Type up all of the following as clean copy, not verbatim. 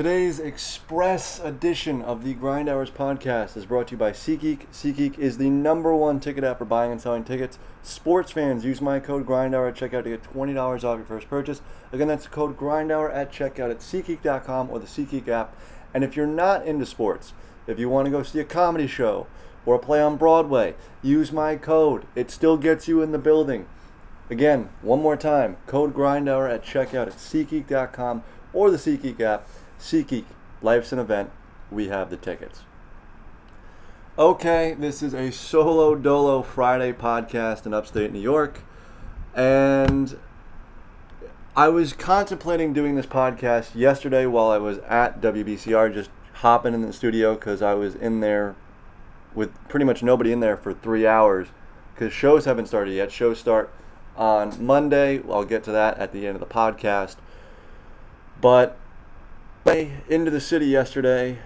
Today's express edition of the Grind Hours podcast is brought to you by SeatGeek. SeatGeek is the number one ticket app for buying and selling tickets. Sports fans, use my code GrindHour at checkout to get $20 off your first purchase. Again, that's the code GrindHour at checkout at SeatGeek.com or the SeatGeek app. And if you're not into sports, if you want to go see a comedy show or a play on Broadway, use my code. It still gets you in the building. Again, one more time, code GrindHour at checkout at SeatGeek.com or the SeatGeek app. SeatGeek, life's an event, we have the tickets. Okay, this is a solo dolo Friday podcast in upstate New York, and I was contemplating doing this podcast yesterday while I was at WBCR, just hopping in the studio because I was in there with pretty much nobody in there for 3 hours because shows haven't started yet. Shows start on Monday. I'll get to that at the end of the podcast, but into the city yesterday,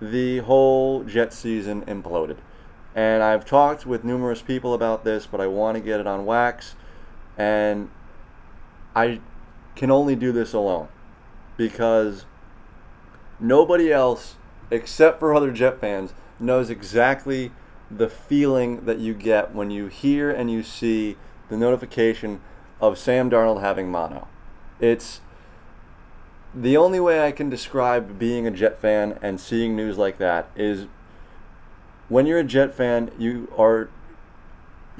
the whole jet season imploded, and I've talked with numerous people about this, but I want to get it on wax, and I can only do this alone because nobody else except for other Jet fans knows exactly the feeling that you get when you hear and you see the notification of Sam Darnold having mono. The only way I can describe being a Jet fan and seeing news like that is when you're a Jet fan, you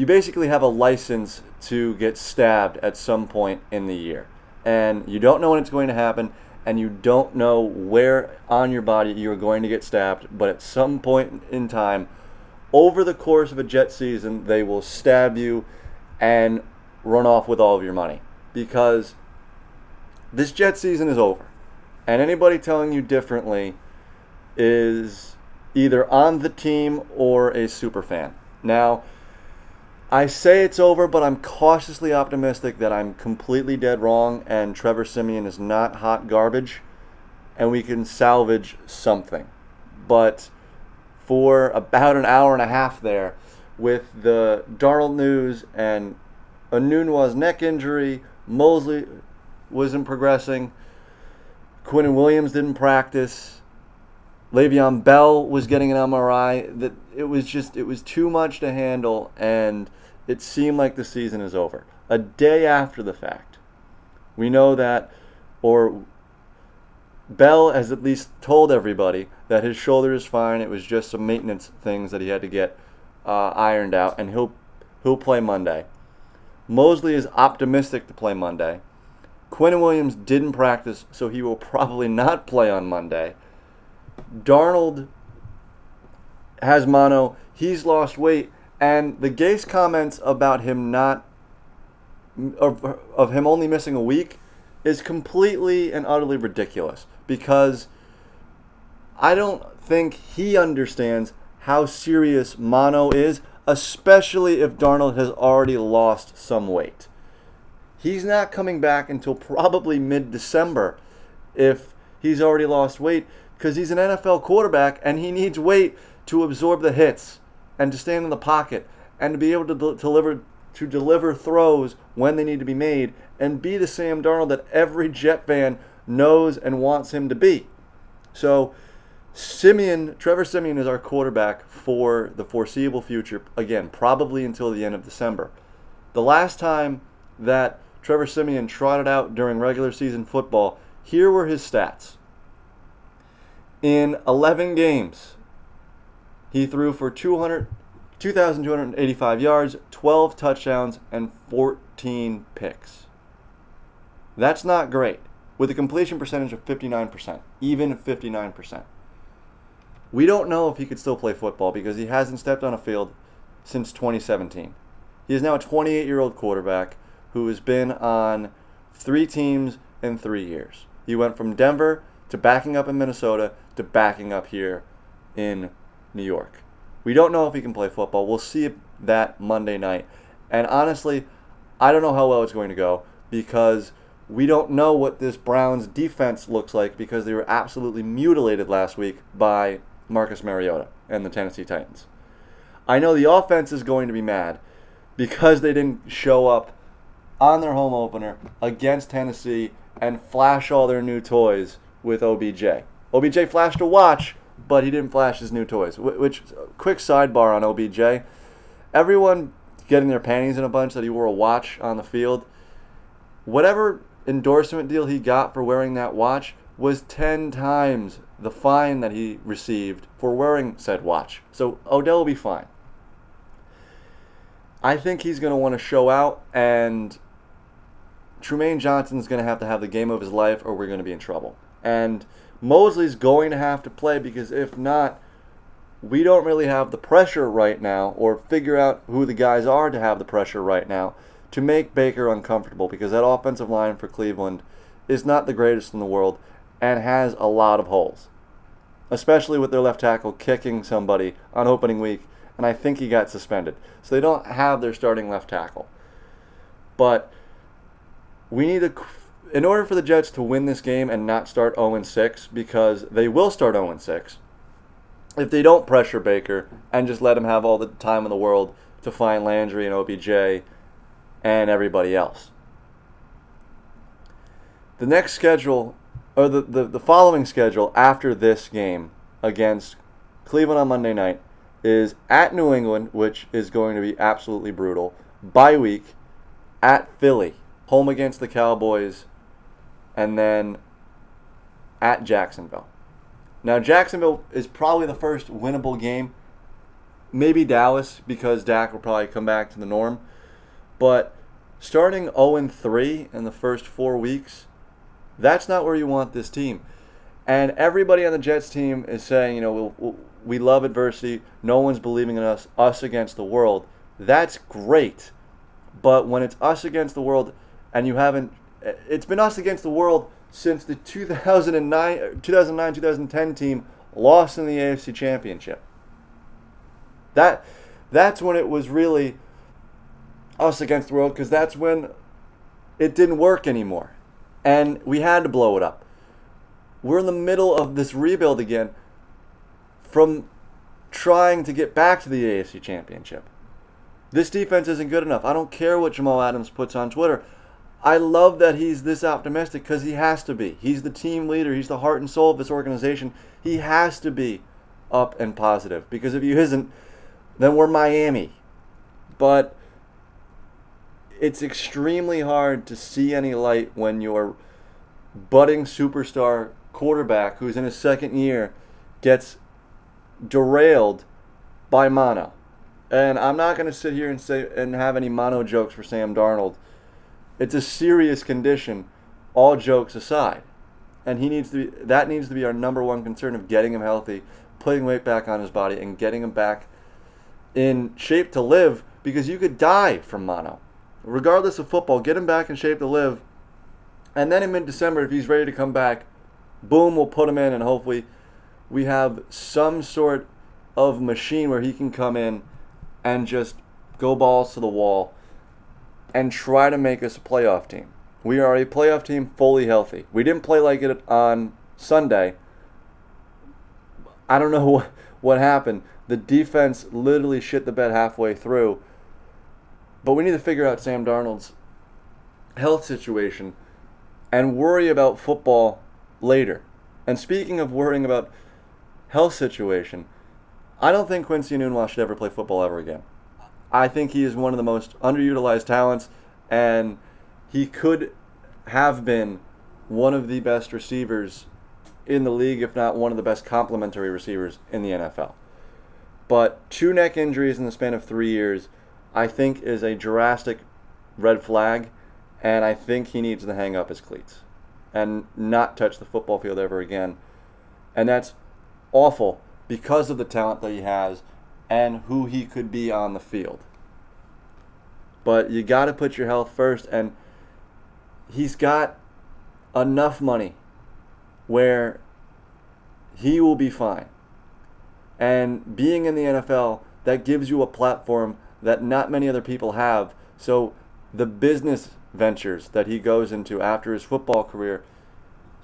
basically have a license to get stabbed at some point in the year. And you don't know when it's going to happen, and you don't know where on your body you're going to get stabbed, but at some point in time, over the course of a Jet season, they will stab you and run off with all of your money. Because this Jet season is over, and anybody telling you differently is either on the team or a super fan. Now, I say it's over, but I'm cautiously optimistic that I'm completely dead wrong, and Trevor Siemian is not hot garbage, and we can salvage something. But for about an hour and a half there, with the Darnold news and Nunez's neck injury, Mosley wasn't progressing, Quinn Williams didn't practice, Le'Veon Bell was getting an MRI, that it was too much to handle, and it seemed like the season is over. A day after the fact, we know that, or Bell has at least told everybody that his shoulder is fine. It was just some maintenance things that he had to get ironed out, and he'll play Monday. Mosley is optimistic to play Monday. Quinn Williams didn't practice, so he will probably not play on Monday. Darnold has mono. He's lost weight. And the Gase comments about him him only missing a week is completely and utterly ridiculous, because I don't think he understands how serious mono is, especially if Darnold has already lost some weight. He's not coming back until probably mid-December if he's already lost weight, because he's an NFL quarterback and he needs weight to absorb the hits and to stand in the pocket and to be able to deliver throws when they need to be made and be the Sam Darnold that every Jet fan knows and wants him to be. So Trevor Siemian is our quarterback for the foreseeable future, again, probably until the end of December. The last time that Trevor Siemian trotted out during regular season football, here were his stats. In 11 games, he threw for 2,285 yards, 12 touchdowns, and 14 picks. That's not great, with a completion percentage of 59%, even 59%. We don't know if he could still play football because he hasn't stepped on a field since 2017. He is now a 28-year-old quarterback who has been on 3 teams in 3 years. He went from Denver to backing up in Minnesota to backing up here in New York. We don't know if he can play football. We'll see that Monday night. And honestly, I don't know how well it's going to go because we don't know what this Browns defense looks like, because they were absolutely mutilated last week by Marcus Mariota and the Tennessee Titans. I know the offense is going to be mad because they didn't show up on their home opener against Tennessee and flash all their new toys with OBJ. OBJ flashed a watch, but he didn't flash his new toys. Which, quick sidebar on OBJ. Everyone getting their panties in a bunch that he wore a watch on the field. Whatever endorsement deal he got for wearing that watch was 10 times the fine that he received for wearing said watch. So Odell will be fine. I think he's going to want to show out, and Trumaine Johnson's going to have the game of his life, or we're going to be in trouble. And Mosley's going to have to play, because if not, we don't really have the pressure right now, or figure out who the guys are to have the pressure right now, to make Baker uncomfortable, because that offensive line for Cleveland is not the greatest in the world and has a lot of holes, especially with their left tackle kicking somebody on opening week, and I think he got suspended. So they don't have their starting left tackle. But we need to, in order for the Jets to win this game and not start 0-6, because they will start 0-6, if they don't pressure Baker and just let him have all the time in the world to find Landry and OBJ and everybody else. The next schedule, or the following schedule after this game against Cleveland on Monday night, is at New England, which is going to be absolutely brutal. Bye week, at Philly, home against the Cowboys, and then at Jacksonville. Now, Jacksonville is probably the first winnable game. Maybe Dallas, because Dak will probably come back to the norm. But starting 0-3 in the first 4 weeks, that's not where you want this team. And everybody on the Jets team is saying, you know, we love adversity. No one's believing in us. Us against the world. That's great. But when it's us against the world, and you haven't... It's been us against the world since the 2009-2010 team lost in the AFC Championship. That's when it was really us against the world, because that's when it didn't work anymore. And we had to blow it up. We're in the middle of this rebuild again from trying to get back to the AFC Championship. This defense isn't good enough. I don't care what Jamal Adams puts on Twitter. I love that he's this optimistic, because he has to be. He's the team leader. He's the heart and soul of this organization. He has to be up and positive, because if he isn't, then we're Miami. But it's extremely hard to see any light when your budding superstar quarterback, who's in his second year, gets derailed by mono. And I'm not going to sit here and say and have any mono jokes for Sam Darnold. It's a serious condition, all jokes aside. And that needs to be our number one concern, of getting him healthy, putting weight back on his body, and getting him back in shape to live, because you could die from mono. Regardless of football, get him back in shape to live. And then in mid-December, if he's ready to come back, boom, we'll put him in, and hopefully we have some sort of machine where he can come in and just go balls to the wall and try to make us a playoff team. We are a playoff team fully healthy. We didn't play like it on Sunday. I don't know what happened. The defense literally shit the bed halfway through. But we need to figure out Sam Darnold's health situation and worry about football later. And speaking of worrying about health situation, I don't think Quincy Nunez should ever play football ever again. I think he is one of the most underutilized talents, and he could have been one of the best receivers in the league, if not one of the best complementary receivers in the NFL. But 2 neck injuries in the span of 3 years, I think, is a drastic red flag, and I think he needs to hang up his cleats and not touch the football field ever again. And that's awful, because of the talent that he has and who he could be on the field. But you got to put your health first, and he's got enough money where he will be fine. And being in the NFL, that gives you a platform that not many other people have. So the business ventures that he goes into after his football career,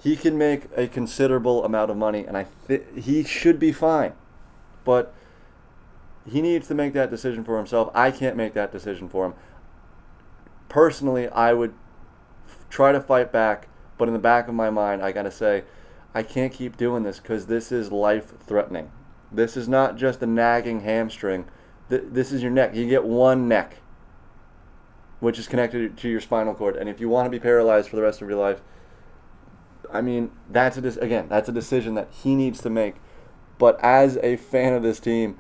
he can make a considerable amount of money, and he should be fine. But he needs to make that decision for himself. I can't make that decision for him. Personally, I would try to fight back, but in the back of my mind, I got to say, I can't keep doing this because this is life-threatening. This is not just a nagging hamstring. This is your neck. You get one neck, which is connected to your spinal cord. And if you want to be paralyzed for the rest of your life, I mean, that's a decision that he needs to make. But as a fan of this team,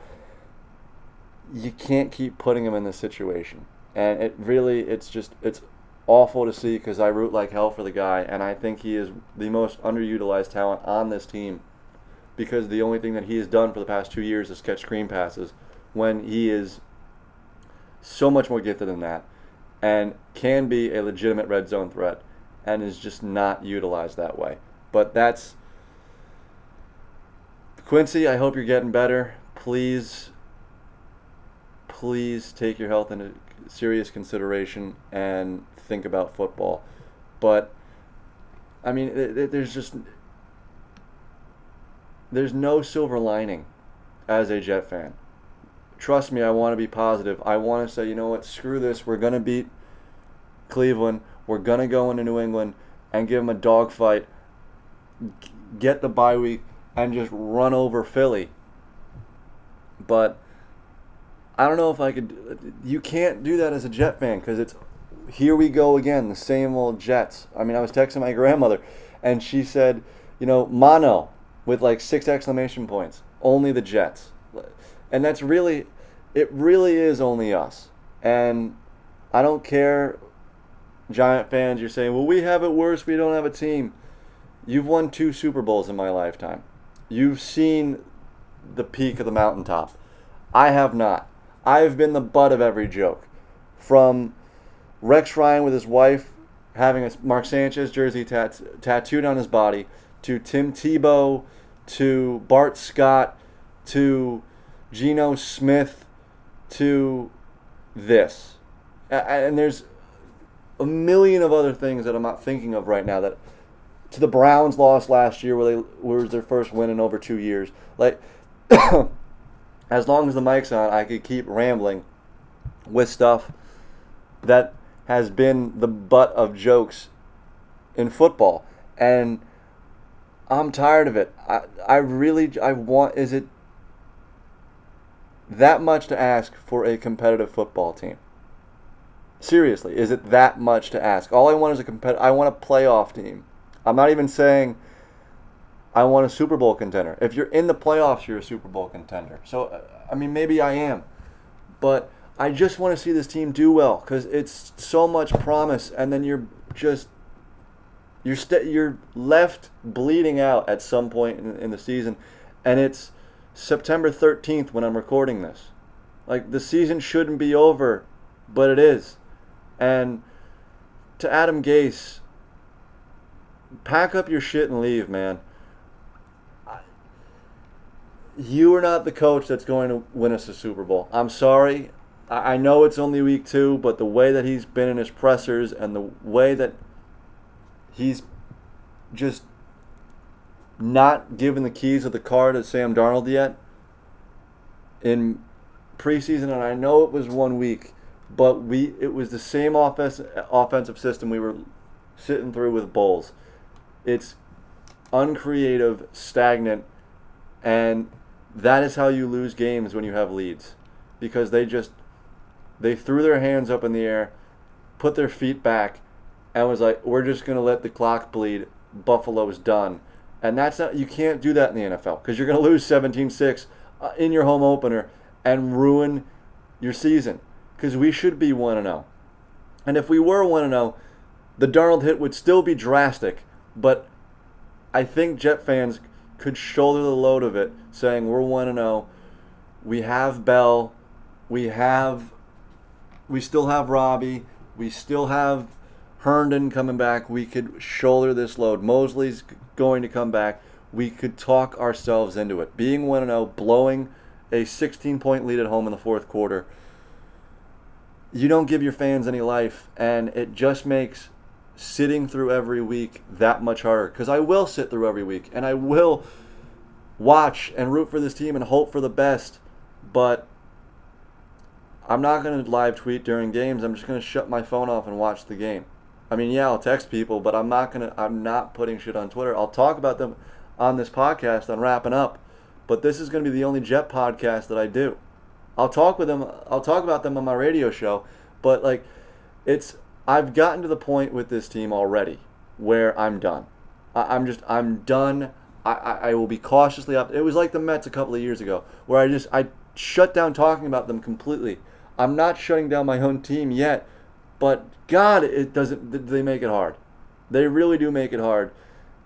you can't keep putting him in this situation. And it's awful to see because I root like hell for the guy, and I think he is the most underutilized talent on this team because the only thing that he has done for the past 2 years is catch screen passes when he is so much more gifted than that and can be a legitimate red zone threat and is just not utilized that way. But that's Quincy, I hope you're getting better. Please take your health into serious consideration and think about football. But, I mean, there's no silver lining as a Jet fan. Trust me, I want to be positive. I want to say, you know what, screw this. We're going to beat Cleveland. We're going to go into New England and give them a dogfight, get the bye week, and just run over Philly. But I don't know if I could. You can't do that as a Jet fan because it's here we go again, the same old Jets. I mean, I was texting my grandmother, and she said, you know, mono with like 6 exclamation points. Only the Jets, and that's really, it really is only us. And I don't care, Giant fans. You're saying, well, we have it worse. We don't have a team. You've won 2 Super Bowls in my lifetime. You've seen the peak of the mountaintop. I have not. I've been the butt of every joke. From Rex Ryan with his wife having a Mark Sanchez jersey tattooed on his body, to Tim Tebow, to Bart Scott, to Geno Smith, to this. And there's a million of other things that I'm not thinking of right now that... to the Browns loss last year where it was their first win in over 2 years. Like, as long as the mic's on, I could keep rambling with stuff that has been the butt of jokes in football. And I'm tired of it. Is it that much to ask for a competitive football team? Seriously, is it that much to ask? All I want is I want a playoff team. I'm not even saying I want a Super Bowl contender. If you're in the playoffs, you're a Super Bowl contender. So, I mean, maybe I am. But I just want to see this team do well because it's so much promise. And then you're left bleeding out at some point in the season. And it's September 13th when I'm recording this. Like, the season shouldn't be over, but it is. And to Adam Gase... pack up your shit and leave, man. You are not the coach that's going to win us a Super Bowl. I'm sorry. I know it's only week 2, but the way that he's been in his pressers and the way that he's just not given the keys of the car to Sam Darnold yet in preseason, and I know it was 1 week, but it was the same offensive system we were sitting through with Bowles. It's uncreative, stagnant, and that is how you lose games when you have leads, because they threw their hands up in the air, put their feet back, and was like, we're just going to let the clock bleed. Buffalo is done. And you can't do that in the NFL because you're going to lose 17-6 in your home opener and ruin your season, because we should be 1-0. And if we were 1-0, the Darnold hit would still be drastic. But I think Jet fans could shoulder the load of it, saying we're 1-0, we have Bell, we still have Robbie, we still have Herndon coming back, we could shoulder this load. Mosley's going to come back. We could talk ourselves into it. Being 1-0, blowing a 16-point lead at home in the fourth quarter, you don't give your fans any life, and it just makes sitting through every week that much harder, because I will sit through every week and I will watch and root for this team and hope for the best, but I'm not going to live tweet during games. I'm just going to shut my phone off and watch the game. I mean, yeah, I'll text people, but I'm not putting shit on Twitter. I'll talk about them on this podcast on Wrapping Up, but this is going to be the only Jet podcast that I do. I'll talk with them. I'll talk about them on my radio show, but like, it's, I've gotten to the point with this team already where I'm done. I'm done. I will be cautiously up. It was like the Mets a couple of years ago where I shut down talking about them completely. I'm not shutting down my own team yet, but God, it doesn't. They make it hard. They really do make it hard.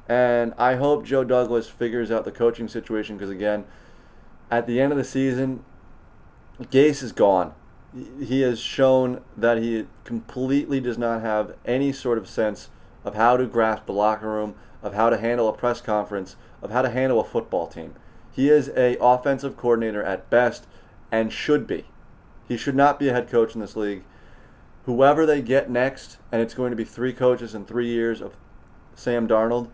And I hope Joe Douglas figures out the coaching situation because, again, at the end of the season, Gase is gone. He has shown that he completely does not have any sort of sense of how to grasp the locker room, of how to handle a press conference, of how to handle a football team. He is an offensive coordinator at best and should be. He should not be a head coach in this league. Whoever they get next, and it's going to be three coaches in 3 years of Sam Darnold,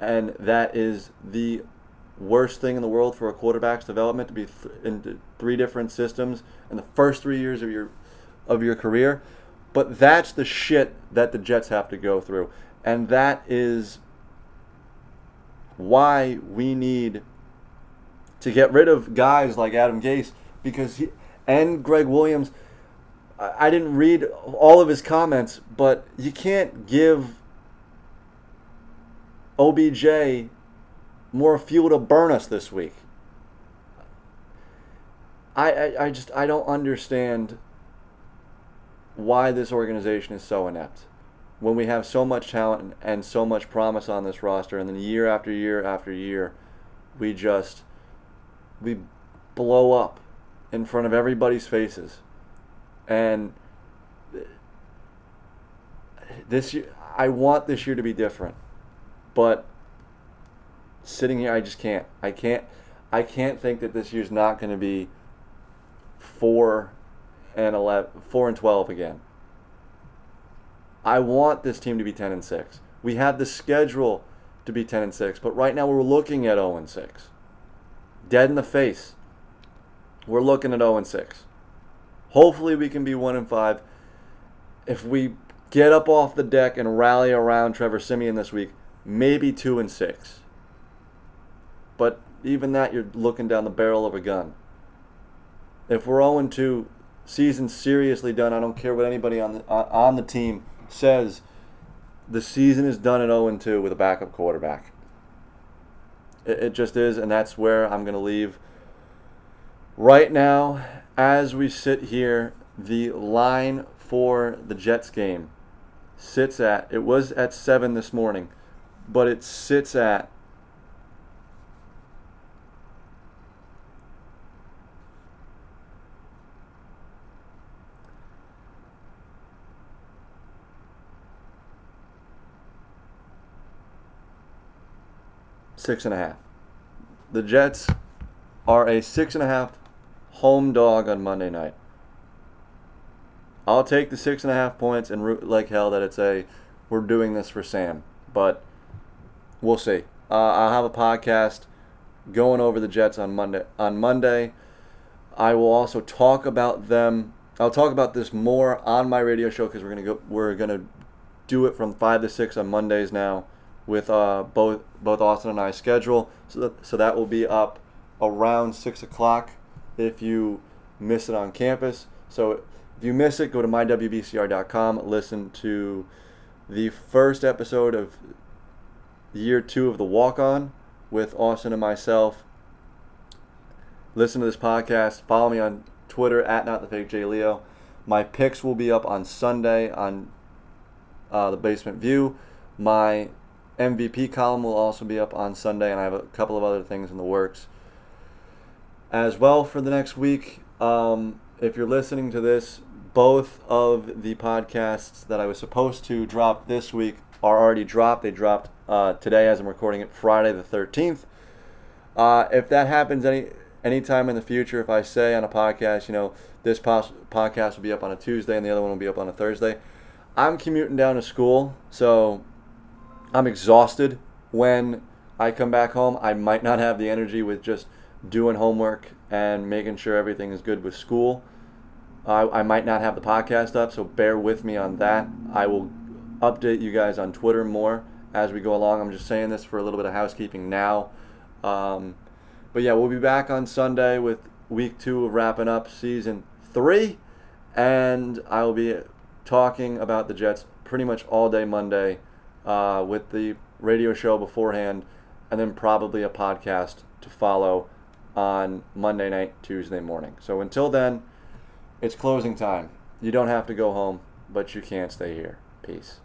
and that is the worst thing in the world for a quarterback's development, to be in three different systems in the first 3 years of your career. But that's the shit that the Jets have to go through, and that is why we need to get rid of guys like Adam Gase, because he and Greg Williams. I didn't read all of his comments, but you can't give OBJ more fuel to burn us this week. I don't understand why this organization is so inept when we have so much talent and so much promise on this roster, and then year after year after year we blow up in front of everybody's faces. And this year, I want this year to be different, but sitting here, I just can't. I can't think that this year's not going to be 4-12 again. I want this team to be 10-6. We have the schedule to be 10-6, but right now we're looking at 0-6. Dead in the face. We're looking at 0-6. Hopefully we can be 1-5. If we get up off the deck and rally around Trevor Siemian this week, maybe 2-6. But even that, you're looking down the barrel of a gun. If we're 0-2, season's seriously done. I don't care what anybody on the team says. The season is done at 0-2 with a backup quarterback. It just is, and that's where I'm going to leave. Right now, as we sit here, the line for the Jets game sits at, it was at 7 this morning, but it sits at 6.5. The Jets are a 6.5 home dog on Monday night. I'll take the 6.5 points and root like hell that it's a, we're doing this for Sam. But we'll see. I'll have a podcast going over the Jets on Monday. I will also talk about them. I'll talk about this more on my radio show because we're gonna do it from 5 to 6 on Mondays now with both Austin and I schedule. So that will be up around 6 o'clock. If you miss it on campus. So if you miss it, go to mywbcr.com, listen to the first episode of year 2 of The Walk-On with Austin and myself. Listen to this podcast. Follow me on Twitter at notthefakejleo. My picks will be up on Sunday on The Basement View. My MVP column will also be up on Sunday, and I have a couple of other things in the works as well for the next week. If you're listening to this, both of the podcasts that I was supposed to drop this week are already dropped. They dropped today as I'm recording it, Friday the 13th. If that happens any time in the future, if I say on a podcast, this podcast will be up on a Tuesday and the other one will be up on a Thursday, I'm commuting down to school, so I'm exhausted. When I come back home, I might not have the energy with just doing homework and making sure everything is good with school. I might not have the podcast up, so bear with me on that. I will update you guys on Twitter more as we go along. I'm just saying this for a little bit of housekeeping now. But yeah, we'll be back on Sunday with week 2 of wrapping up season 3. And I will be talking about the Jets pretty much all day Monday with the radio show beforehand, and then probably a podcast to follow on Monday night, Tuesday morning. So until then, it's closing time. You don't have to go home, but you can't stay here. Peace.